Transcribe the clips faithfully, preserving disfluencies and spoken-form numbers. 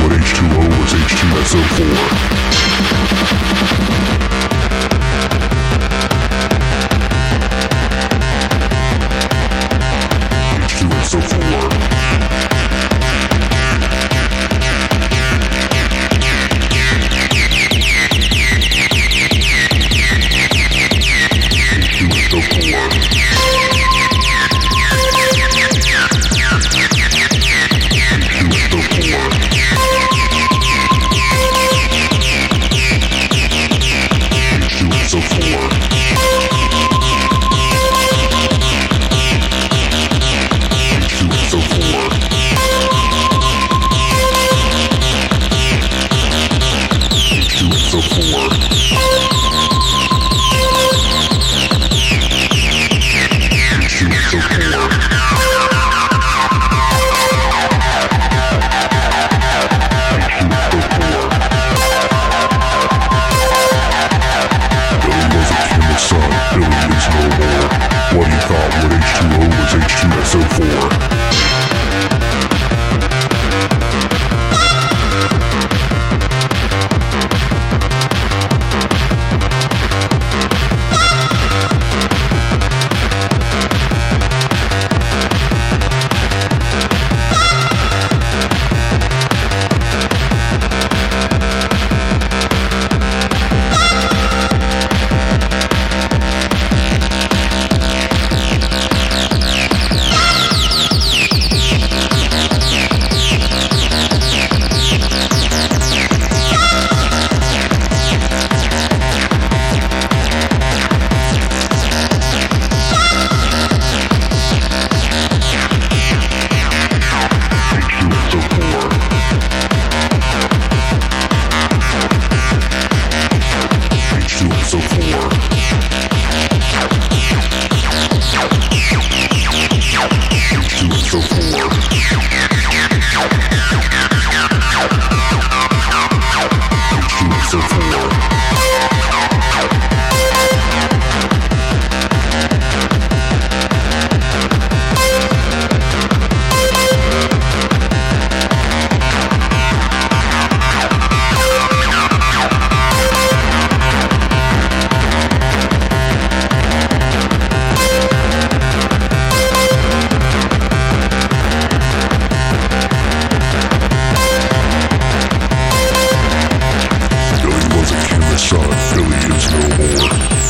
what H two O was H two S O four.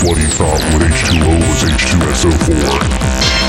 What he thought with H two O was H two S O four.